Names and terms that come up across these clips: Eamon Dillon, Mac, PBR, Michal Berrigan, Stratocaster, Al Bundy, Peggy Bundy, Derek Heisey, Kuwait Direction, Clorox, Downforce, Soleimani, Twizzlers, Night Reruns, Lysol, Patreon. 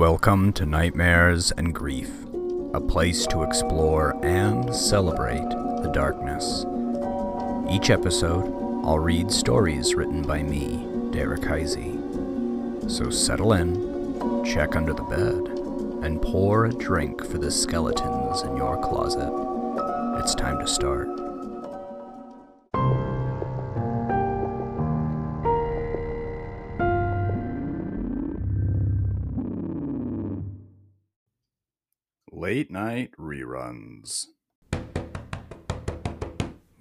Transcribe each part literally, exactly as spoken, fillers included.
Welcome to Nightmares and Grief, a place to explore and celebrate the darkness. Each episode, I'll read stories written by me, Derek Heisey. So settle in, check under the bed, and pour a drink for the skeletons in your closet. It's time to start. Late Night Reruns.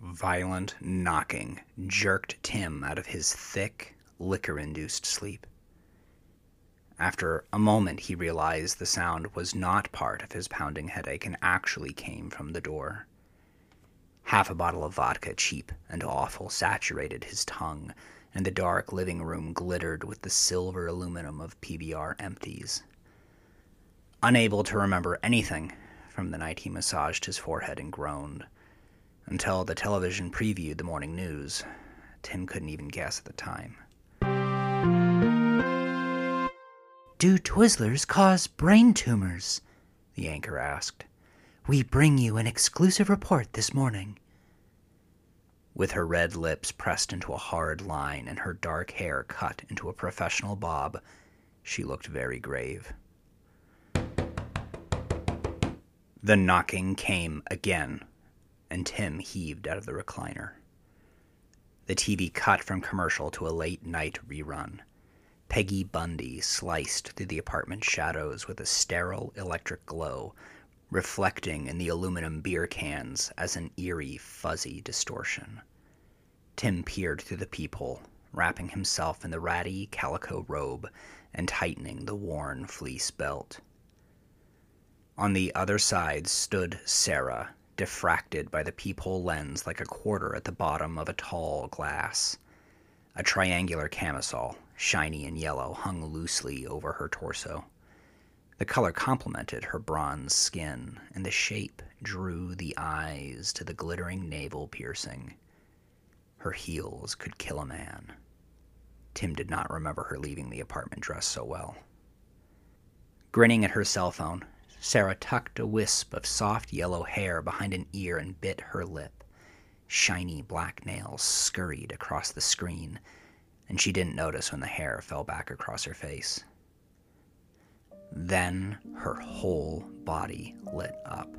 Violent knocking jerked Tim out of his thick, liquor-induced sleep. After a moment, he realized the sound was not part of his pounding headache and actually came from the door. Half a bottle of vodka, cheap and awful, saturated his tongue, and the dark living room glittered with the silver aluminum of P B R empties. Unable to remember anything from the night, he massaged his forehead and groaned. Until the television previewed the morning news, Tim couldn't even guess at the time. Do Twizzlers cause brain tumors? The anchor asked. We bring you an exclusive report this morning. With her red lips pressed into a hard line and her dark hair cut into a professional bob, she looked very grave. The knocking came again, and Tim heaved out of the recliner. The T V cut from commercial to a late-night rerun. Peggy Bundy sliced through the apartment shadows with a sterile electric glow, reflecting in the aluminum beer cans as an eerie, fuzzy distortion. Tim peered through the peephole, wrapping himself in the ratty calico robe and tightening the worn fleece belt. On the other side stood Sarah, diffracted by the peephole lens like a quarter at the bottom of a tall glass. A triangular camisole, shiny and yellow, hung loosely over her torso. The color complemented her bronze skin, and the shape drew the eyes to the glittering navel piercing. Her heels could kill a man. Tim did not remember her leaving the apartment dress so well. Grinning at her cell phone, Sarah tucked a wisp of soft yellow hair behind an ear and bit her lip. Shiny black nails scurried across the screen, and she didn't notice when the hair fell back across her face. Then her whole body lit up.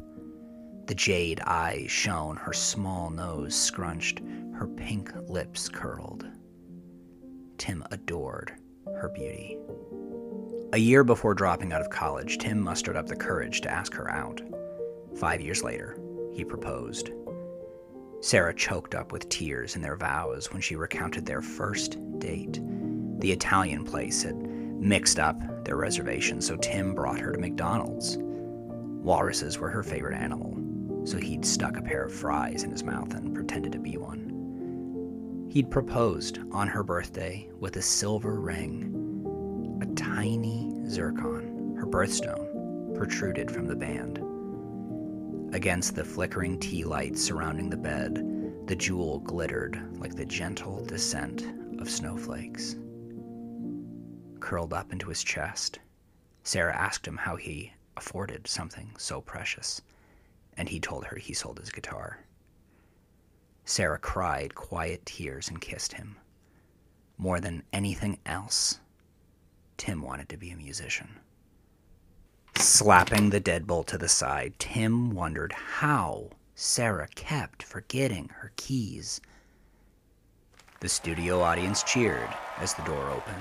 The jade eyes shone, her small nose scrunched, her pink lips curled. Tim adored her beauty. A year before dropping out of college, Tim mustered up the courage to ask her out. Five years later, he proposed. Sarah choked up with tears in their vows when she recounted their first date. The Italian place had mixed up their reservations, so Tim brought her to McDonald's. Walruses were her favorite animal, so he'd stuck a pair of fries in his mouth and pretended to be one. He'd proposed on her birthday with a silver ring. A tiny zircon, her birthstone, protruded from the band. Against the flickering tea light surrounding the bed, the jewel glittered like the gentle descent of snowflakes. Curled up into his chest, Sarah asked him how he afforded something so precious, and he told her he sold his guitar. Sarah cried quiet tears and kissed him. More than anything else, Tim wanted to be a musician. Slapping the deadbolt to the side, Tim wondered how Sarah kept forgetting her keys. The studio audience cheered as the door opened.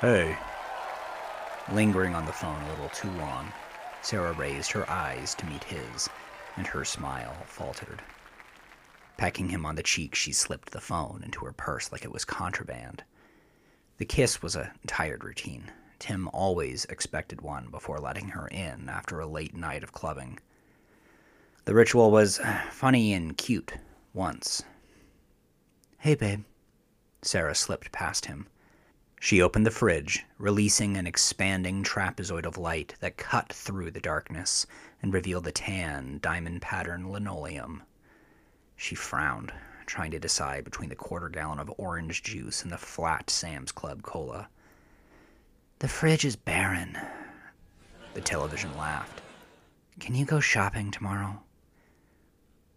Hey. Lingering on the phone a little too long, Sarah raised her eyes to meet his, and her smile faltered. Pecking him on the cheek, she slipped the phone into her purse like it was contraband. The kiss was a tired routine. Tim always expected one before letting her in after a late night of clubbing. The ritual was funny and cute once. Hey, babe. Sarah slipped past him. She opened the fridge, releasing an expanding trapezoid of light that cut through the darkness and revealed the tan, diamond-patterned linoleum. She frowned, trying to decide between the quarter gallon of orange juice and the flat Sam's Club cola. The fridge is barren. The television laughed. Can you go shopping tomorrow?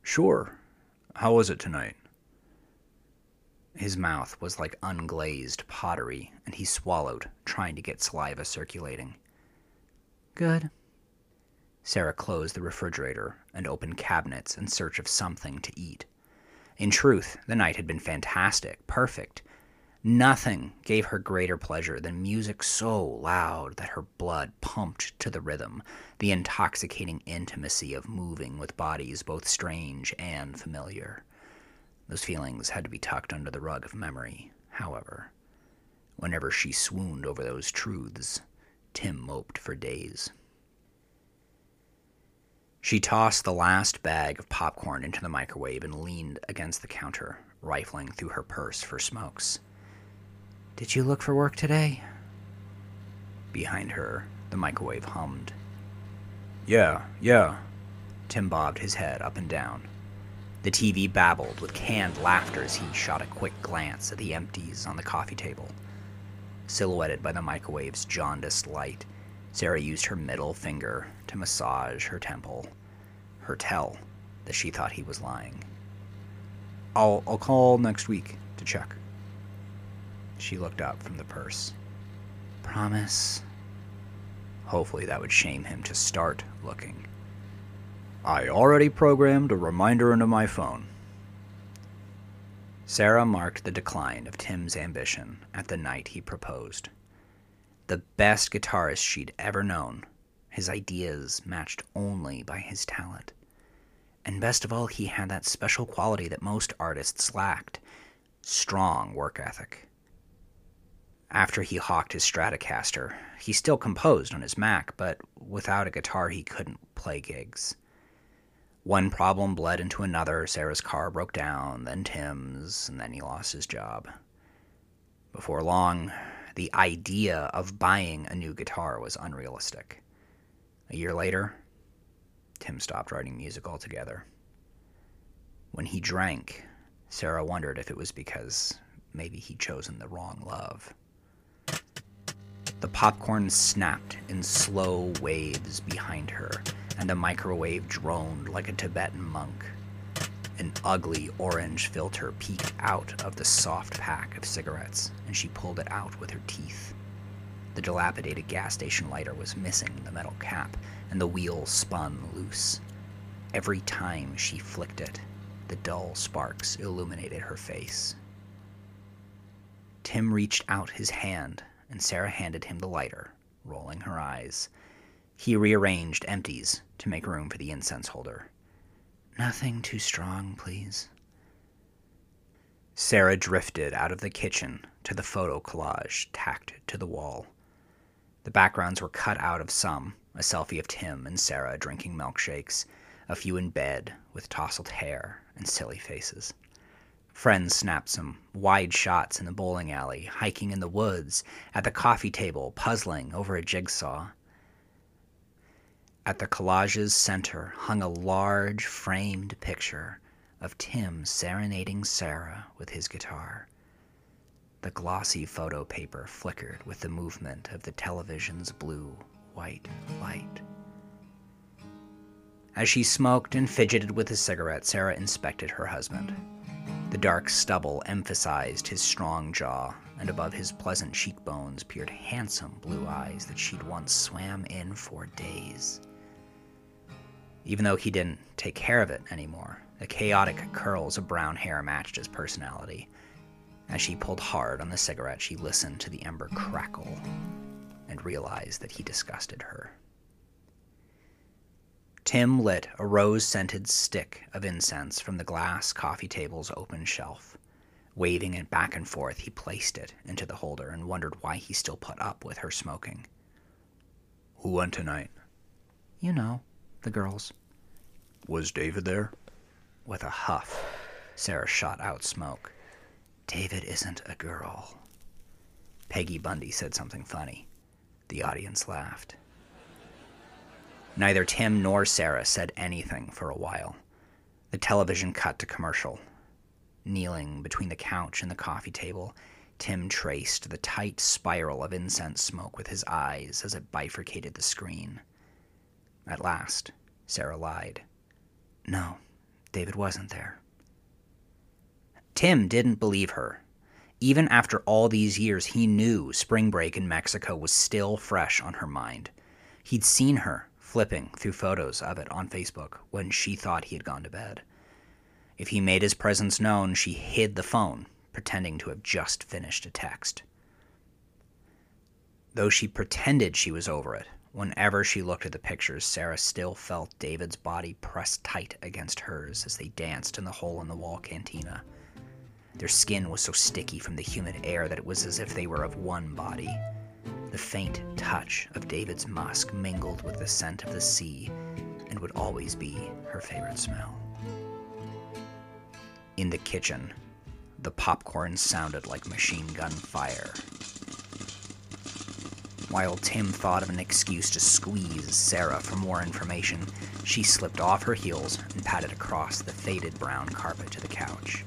Sure. How was it tonight? His mouth was like unglazed pottery, and he swallowed, trying to get saliva circulating. Good. Sarah closed the refrigerator and opened cabinets in search of something to eat. In truth, the night had been fantastic, perfect. Nothing gave her greater pleasure than music so loud that her blood pumped to the rhythm, the intoxicating intimacy of moving with bodies both strange and familiar. Those feelings had to be tucked under the rug of memory, however. Whenever she swooned over those truths, Tim moped for days. She tossed the last bag of popcorn into the microwave and leaned against the counter, rifling through her purse for smokes. Did you look for work today? Behind her, the microwave hummed. Yeah, yeah. Tim bobbed his head up and down. The T V babbled with canned laughter as he shot a quick glance at the empties on the coffee table. Silhouetted by the microwave's jaundiced light, Sarah used her middle finger to massage her temple, her tell that she thought he was lying. I'll, I'll call next week to check. She looked up from the purse. Promise? Hopefully that would shame him to start looking. I already programmed a reminder into my phone. Sarah marked the decline of Tim's ambition at the night he proposed. The best guitarist she'd ever known, his ideas matched only by his talent. And best of all, he had that special quality that most artists lacked, strong work ethic. After he hawked his Stratocaster, he still composed on his Mac, but without a guitar he couldn't play gigs. One problem bled into another. Sarah's car broke down, then Tim's, and then he lost his job. Before long, the idea of buying a new guitar was unrealistic. A year later, Tim stopped writing music altogether. When he drank, Sarah wondered if it was because maybe he'd chosen the wrong love. The popcorn snapped in slow waves behind her, and the microwave droned like a Tibetan monk. An ugly orange filter peeked out of the soft pack of cigarettes, and she pulled it out with her teeth. The dilapidated gas station lighter was missing the metal cap, and the wheel spun loose. Every time she flicked it, the dull sparks illuminated her face. Tim reached out his hand, and Sarah handed him the lighter, rolling her eyes. He rearranged empties to make room for the incense holder. Nothing too strong, please. Sarah drifted out of the kitchen to the photo collage tacked to the wall. The backgrounds were cut out of some, a selfie of Tim and Sarah drinking milkshakes, a few in bed with tousled hair and silly faces. Friends snapped some wide shots in the bowling alley, hiking in the woods, at the coffee table, puzzling over a jigsaw. At the collage's center hung a large framed picture of Tim serenading Sarah with his guitar. The glossy photo paper flickered with the movement of the television's blue-white light. As she smoked and fidgeted with his cigarette, Sarah inspected her husband. The dark stubble emphasized his strong jaw, and above his pleasant cheekbones peered handsome blue eyes that she'd once swam in for days. Even though he didn't take care of it anymore, the chaotic curls of brown hair matched his personality. As she pulled hard on the cigarette, she listened to the ember crackle and realized that he disgusted her. Tim lit a rose-scented stick of incense from the glass coffee table's open shelf. Waving it back and forth, he placed it into the holder and wondered why he still put up with her smoking. Who went tonight? You know, the girls. Was David there? With a huff, Sarah shot out smoke. David isn't a girl. Peggy Bundy said something funny. The audience laughed. Neither Tim nor Sarah said anything for a while. The television cut to commercial. Kneeling between the couch and the coffee table, Tim traced the tight spiral of incense smoke with his eyes as it bifurcated the screen. At last, Sarah lied. No, David wasn't there. Tim didn't believe her. Even after all these years, he knew spring break in Mexico was still fresh on her mind. He'd seen her flipping through photos of it on Facebook when she thought he had gone to bed. If he made his presence known, she hid the phone, pretending to have just finished a text. Though she pretended she was over it, whenever she looked at the pictures, Sarah still felt David's body pressed tight against hers as they danced in the hole-in-the-wall cantina. Their skin was so sticky from the humid air that it was as if they were of one body. The faint touch of David's musk mingled with the scent of the sea and would always be her favorite smell. In the kitchen, the popcorn sounded like machine gun fire. While Tim thought of an excuse to squeeze Sarah for more information, she slipped off her heels and padded across the faded brown carpet to the couch.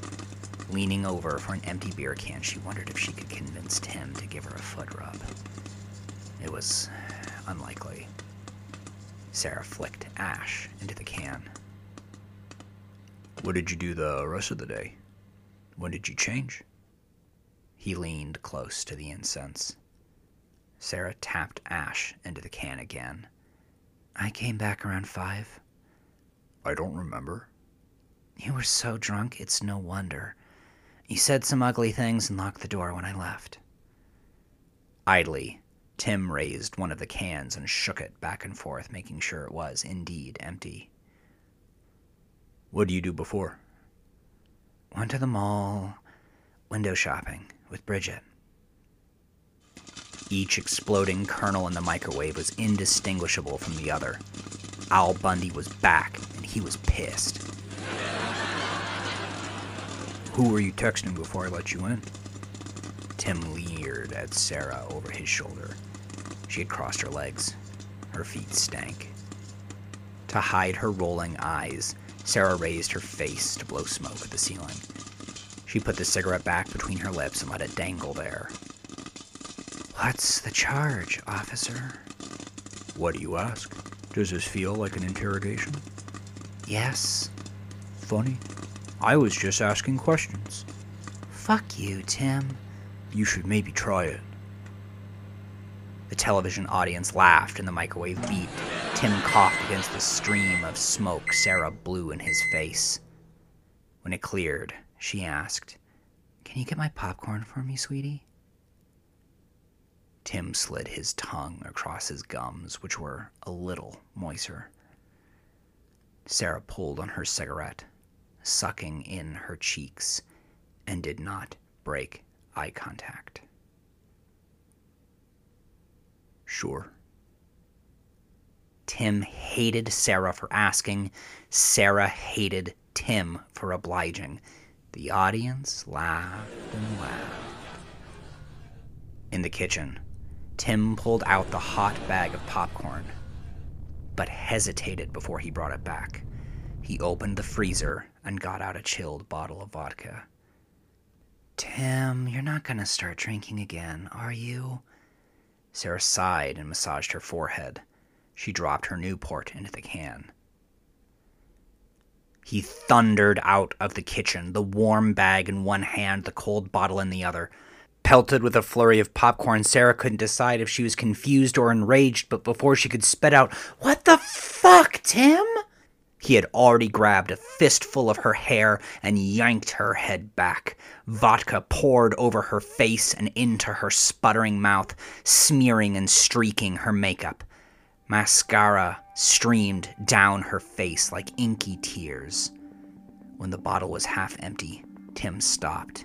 Leaning over for an empty beer can, she wondered if she could convince Tim to give her a foot rub. It was unlikely. Sarah flicked ash into the can. What did you do the rest of the day? When did you change? He leaned close to the incense. Sarah tapped ash into the can again. I came back around five. I don't remember. You were so drunk, it's no wonder. You said some ugly things and locked the door when I left. Idly, Tim raised one of the cans and shook it back and forth, making sure it was indeed empty. What do you do before? Went to the mall, window shopping with Bridget. Each exploding kernel in the microwave was indistinguishable from the other. Al Bundy was back, and he was pissed. Who were you texting before I let you in? Tim leered at Sarah over his shoulder. She had crossed her legs. Her feet stank. To hide her rolling eyes, Sarah raised her face to blow smoke at the ceiling. She put the cigarette back between her lips and let it dangle there. What's the charge, officer? What do you ask? Does this feel like an interrogation? Yes. Funny. I was just asking questions. Fuck you, Tim. You should maybe try it. The television audience laughed and the microwave beeped. Tim coughed against the stream of smoke Sarah blew in his face. When it cleared, she asked, Can you get my popcorn for me, sweetie? Tim slid his tongue across his gums, which were a little moister. Sarah pulled on her cigarette, sucking in her cheeks, and did not break eye contact. Sure. Tim hated Sarah for asking. Sarah hated Tim for obliging. The audience laughed and laughed. In the kitchen, Tim pulled out the hot bag of popcorn, but hesitated before he brought it back. He opened the freezer and got out a chilled bottle of vodka. Tim, you're not going to start drinking again, are you? Sarah sighed and massaged her forehead. She dropped her Newport into the can. He thundered out of the kitchen, the warm bag in one hand, the cold bottle in the other. Pelted with a flurry of popcorn, Sarah couldn't decide if she was confused or enraged, but before she could spit out, What the fuck, Tim? He had already grabbed a fistful of her hair and yanked her head back. Vodka poured over her face and into her sputtering mouth, smearing and streaking her makeup. Mascara streamed down her face like inky tears. When the bottle was half empty, Tim stopped.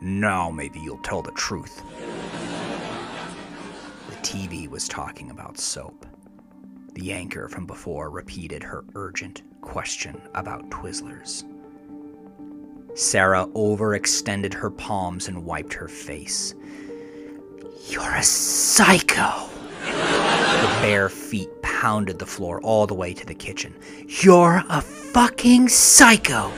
Now maybe you'll tell the truth. The T V was talking about soap. The anchor from before repeated her urgent question about Twizzlers. Sarah overextended her palms and wiped her face. You're a psycho! The bare feet pounded the floor all the way to the kitchen. You're a fucking psycho!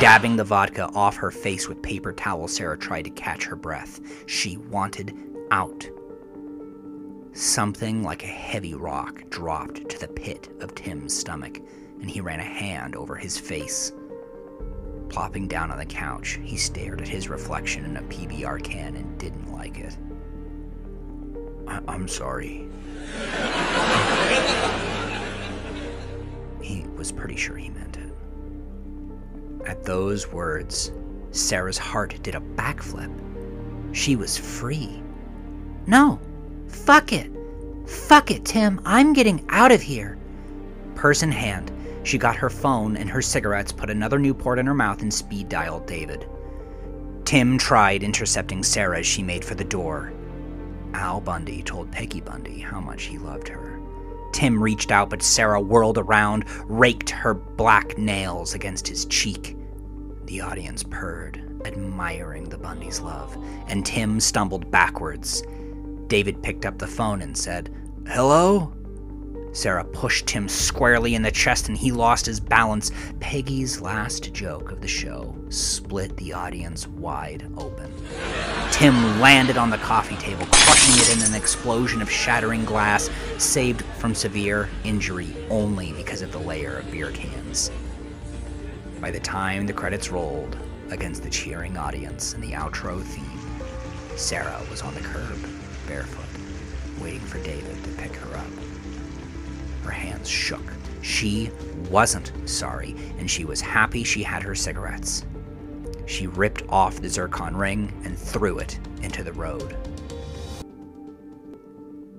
Dabbing the vodka off her face with paper towel, Sarah tried to catch her breath. She wanted out. Something like a heavy rock dropped to the pit of Tim's stomach, and he ran a hand over his face. Plopping down on the couch, he stared at his reflection in a P B R can and didn't like it. I- I'm sorry. He was pretty sure he meant it. At those words, Sarah's heart did a backflip. She was free. No! Fuck it! Fuck it, Tim! I'm getting out of here! Purse in hand, she got her phone and her cigarettes, put another Newport in her mouth, and speed dialed David. Tim tried intercepting Sarah as she made for the door. Al Bundy told Peggy Bundy how much he loved her. Tim reached out, but Sarah whirled around, raked her black nails against his cheek. The audience purred, admiring the Bundy's love, and Tim stumbled backwards. David picked up the phone and said, "Hello?" Sarah pushed Tim squarely in the chest and he lost his balance. Peggy's last joke of the show split the audience wide open. Tim landed on the coffee table, crushing it in an explosion of shattering glass, saved from severe injury only because of the layer of beer cans. By the time the credits rolled, against the cheering audience and the outro theme, Sarah was on the curb, barefoot, waiting for David to pick her up. Her hands shook. She wasn't sorry, and she was happy she had her cigarettes. She ripped off the zircon ring and threw it into the road.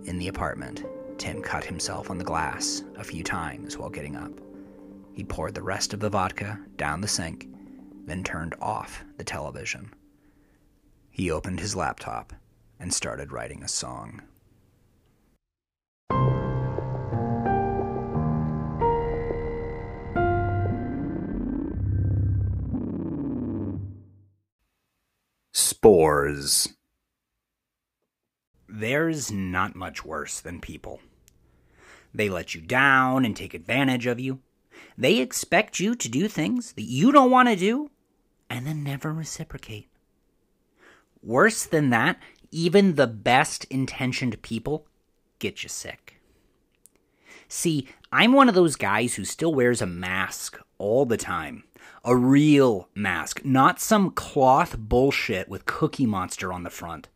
In the apartment, Tim cut himself on the glass a few times while getting up. He poured the rest of the vodka down the sink, then turned off the television. He opened his laptop and started writing a song. Spores. There's not much worse than people. They let you down and take advantage of you. They expect you to do things that you don't want to do, and then never reciprocate. Worse than that, even the best-intentioned people get you sick. See, I'm one of those guys who still wears a mask all the time. A real mask, not some cloth bullshit with Cookie Monster on the front.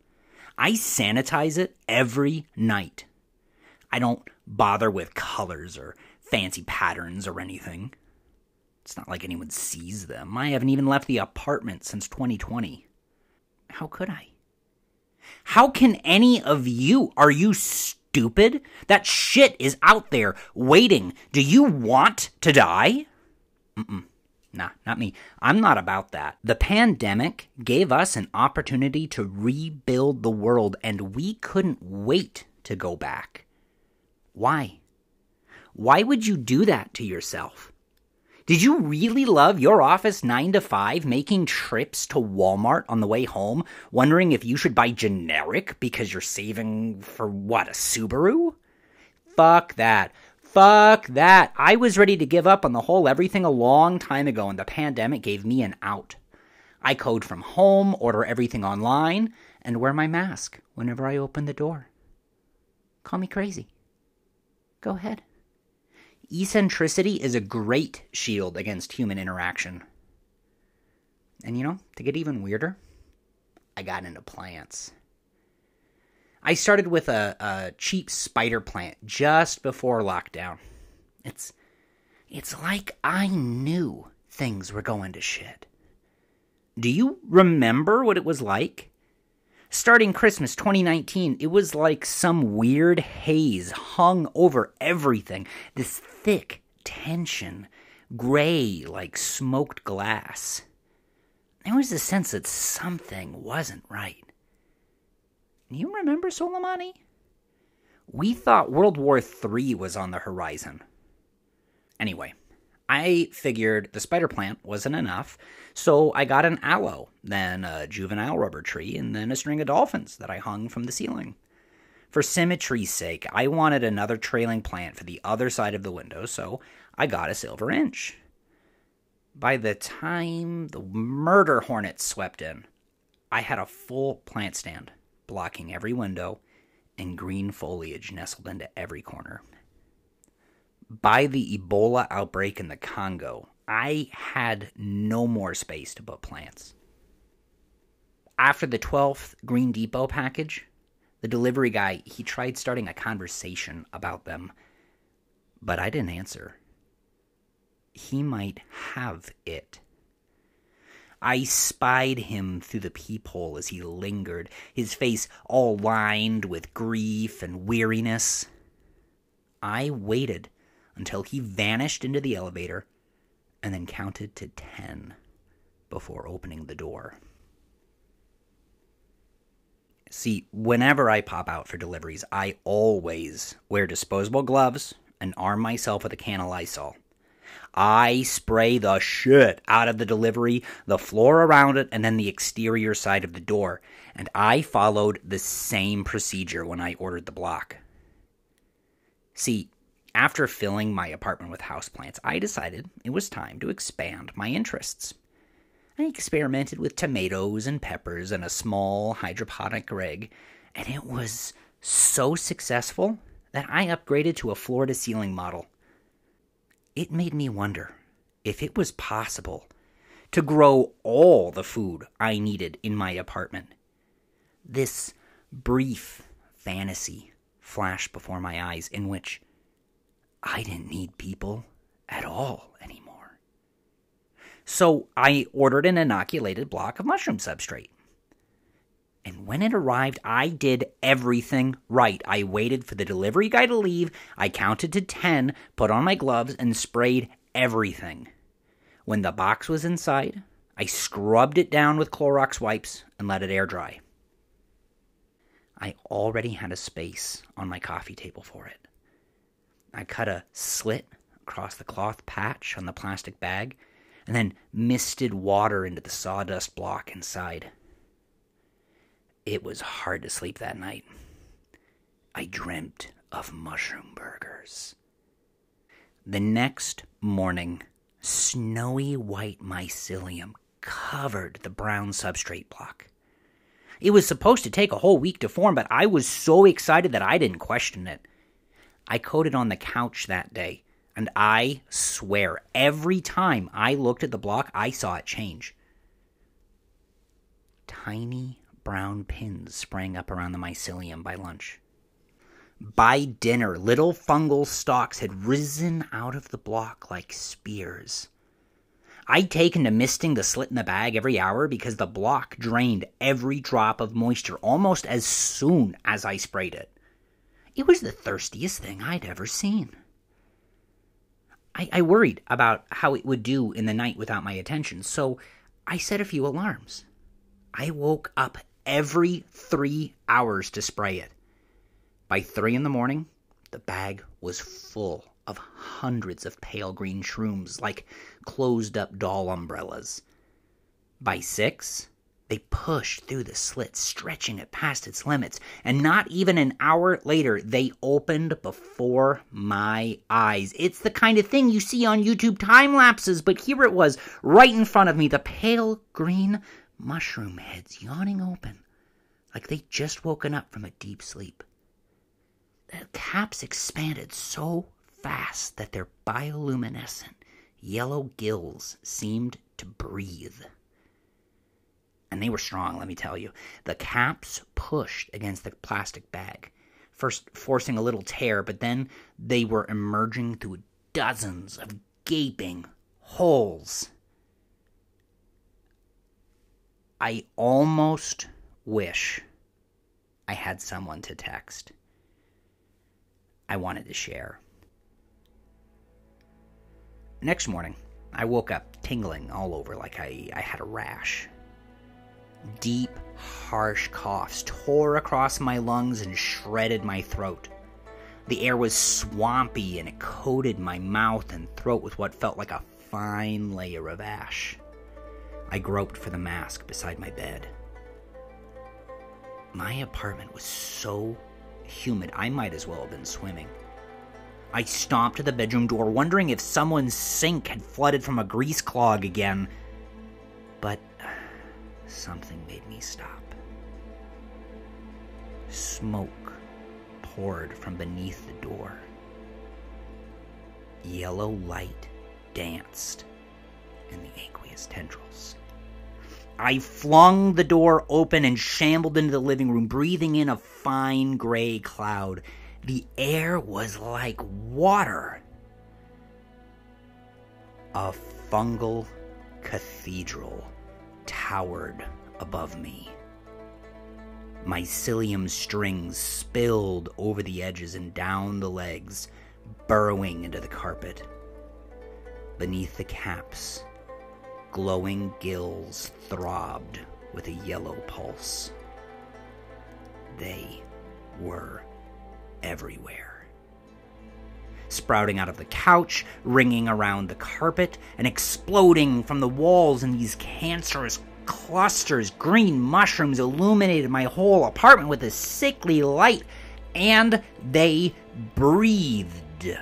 I sanitize it every night. I don't bother with colors or fancy patterns or anything. It's not like anyone sees them. I haven't even left the apartment since twenty twenty. How could I? How can any of you? Are you stupid? That shit is out there, waiting. Do you want to die? Mm-mm. Nah, not me. I'm not about that. The pandemic gave us an opportunity to rebuild the world, and we couldn't wait to go back. Why? Why would you do that to yourself? Did you really love your office nine to five, making trips to Walmart on the way home, wondering if you should buy generic because you're saving for, what, a Subaru? Fuck that. Fuck that. I was ready to give up on the whole everything a long time ago, and the pandemic gave me an out. I code from home, order everything online, and wear my mask whenever I open the door. Call me crazy. Go ahead. Eccentricity is a great shield against human interaction. And you know, to get even weirder, I got into plants. I started with a, a cheap spider plant just before lockdown. It's, it's like I knew things were going to shit. Do you remember what it was like? Starting Christmas twenty nineteen, it was like some weird haze hung over everything. This thick tension, gray like smoked glass. There was a sense that something wasn't right. You remember Soleimani? We thought World War Three was on the horizon. Anyway, I figured the spider plant wasn't enough, so I got an aloe, then a juvenile rubber tree, and then a string of dolphins that I hung from the ceiling. For symmetry's sake, I wanted another trailing plant for the other side of the window, so I got a silver inch. By the time the murder hornets swept in, I had a full plant stand blocking every window and green foliage nestled into every corner. By the Ebola outbreak in the Congo, I had no more space to put plants. After the twelfth Green Depot package, the delivery guy, he tried starting a conversation about them, but I didn't answer. He might have it. I spied him through the peephole as he lingered, his face all lined with grief and weariness. I waited until he vanished into the elevator and then counted to ten before opening the door. See, whenever I pop out for deliveries, I always wear disposable gloves and arm myself with a can of Lysol. I spray the shit out of the delivery, the floor around it, and then the exterior side of the door, and I followed the same procedure when I ordered the block. See, after filling my apartment with houseplants, I decided it was time to expand my interests. I experimented with tomatoes and peppers and a small hydroponic rig, and it was so successful that I upgraded to a floor-to-ceiling model. It made me wonder if it was possible to grow all the food I needed in my apartment. This brief fantasy flashed before my eyes in which I didn't need people at all anymore. So I ordered an inoculated block of mushroom substrate. And when it arrived, I did everything right. I waited for the delivery guy to leave, I counted to ten, put on my gloves, and sprayed everything. When the box was inside, I scrubbed it down with Clorox wipes and let it air dry. I already had a space on my coffee table for it. I cut a slit across the cloth patch on the plastic bag, and then misted water into the sawdust block inside. It was hard to sleep that night. I dreamt of mushroom burgers. The next morning, snowy white mycelium covered the brown substrate block. It was supposed to take a whole week to form, but I was so excited that I didn't question it. I coated on the couch that day, and I swear, every time I looked at the block, I saw it change. Tiny brown pins sprang up around the mycelium by lunch. By dinner, little fungal stalks had risen out of the block like spears. I'd taken to misting the slit in the bag every hour because the block drained every drop of moisture almost as soon as I sprayed it. It was the thirstiest thing I'd ever seen. I, I worried about how it would do in the night without my attention, so I set a few alarms. I woke up every three hours to spray it. By three in the morning, the bag was full of hundreds of pale green shrooms like closed-up doll umbrellas. By six, they pushed through the slit, stretching it past its limits, and not even an hour later, they opened before my eyes. It's the kind of thing you see on YouTube time lapses, but here it was, right in front of me, the pale green mushroom heads yawning open like they'd just woken up from a deep sleep. Their caps expanded so fast that their bioluminescent yellow gills seemed to breathe. And they were strong, let me tell you. The caps pushed against the plastic bag, first forcing a little tear, but then they were emerging through dozens of gaping holes. I almost wish I had someone to text. I wanted to share. Next morning, I woke up tingling all over like I, I had a rash. Deep, harsh coughs tore across my lungs and shredded my throat. The air was swampy and it coated my mouth and throat with what felt like a fine layer of ash. I groped for the mask beside my bed. My apartment was so humid I might as well have been swimming. I stomped to the bedroom door, wondering if someone's sink had flooded from a grease clog again. But something made me stop. Smoke poured from beneath the door. Yellow light danced in the aqueous tendrils. I flung the door open and shambled into the living room, breathing in a fine gray cloud. The air was like water. A fungal cathedral towered above me. Mycelium strings spilled over the edges and down the legs, burrowing into the carpet. Beneath the caps, glowing gills throbbed with a yellow pulse. They were everywhere. Sprouting out of the couch, ringing around the carpet, and exploding from the walls in these cancerous clusters, green mushrooms illuminated my whole apartment with a sickly light, and they breathed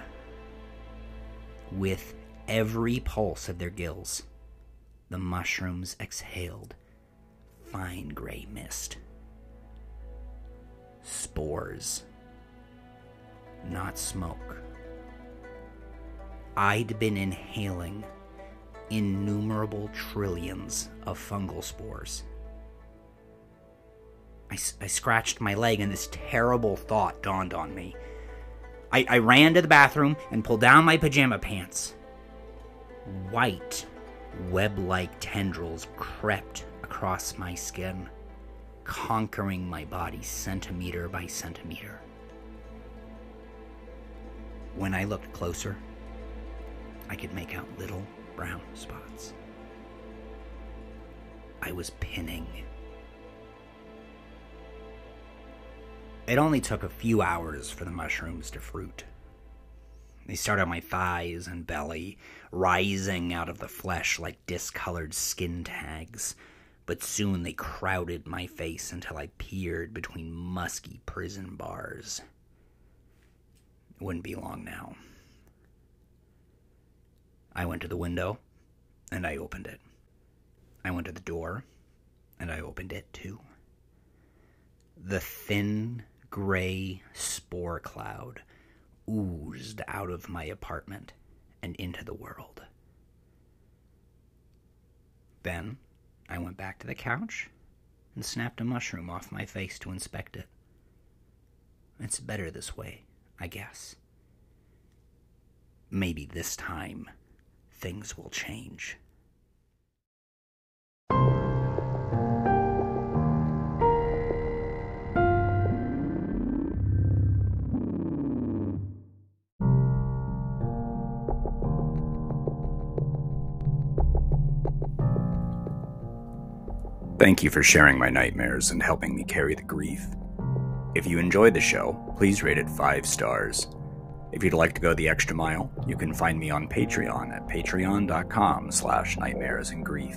with every pulse of their gills. The mushrooms exhaled fine gray mist. Spores, not smoke. I'd been inhaling innumerable trillions of fungal spores. I, I scratched my leg and this terrible thought dawned on me. I, I ran to the bathroom and pulled down my pajama pants. White, web-like tendrils crept across my skin, conquering my body centimeter by centimeter. When I looked closer, I could make out little brown spots. I was pinning. It only took a few hours for the mushrooms to fruit. They started on my thighs and belly, rising out of the flesh like discolored skin tags, but soon they crowded my face until I peered between musky prison bars. It wouldn't be long now. I went to the window, and I opened it. I went to the door, and I opened it too. The thin, gray spore cloud oozed out of my apartment and into the world. Then I went back to the couch and snapped a mushroom off my face to inspect it. It's better this way, I guess. Maybe this time things will change. Thank you for sharing my nightmares and helping me carry the grief. If you enjoyed the show, please rate it five stars. If you'd like to go the extra mile, you can find me on Patreon at patreon.com slash nightmares and grief.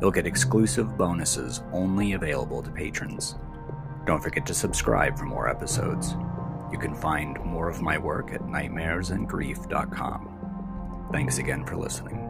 You'll get exclusive bonuses only available to patrons. Don't forget to subscribe for more episodes. You can find more of my work at nightmares and grief dot com. Thanks again for listening.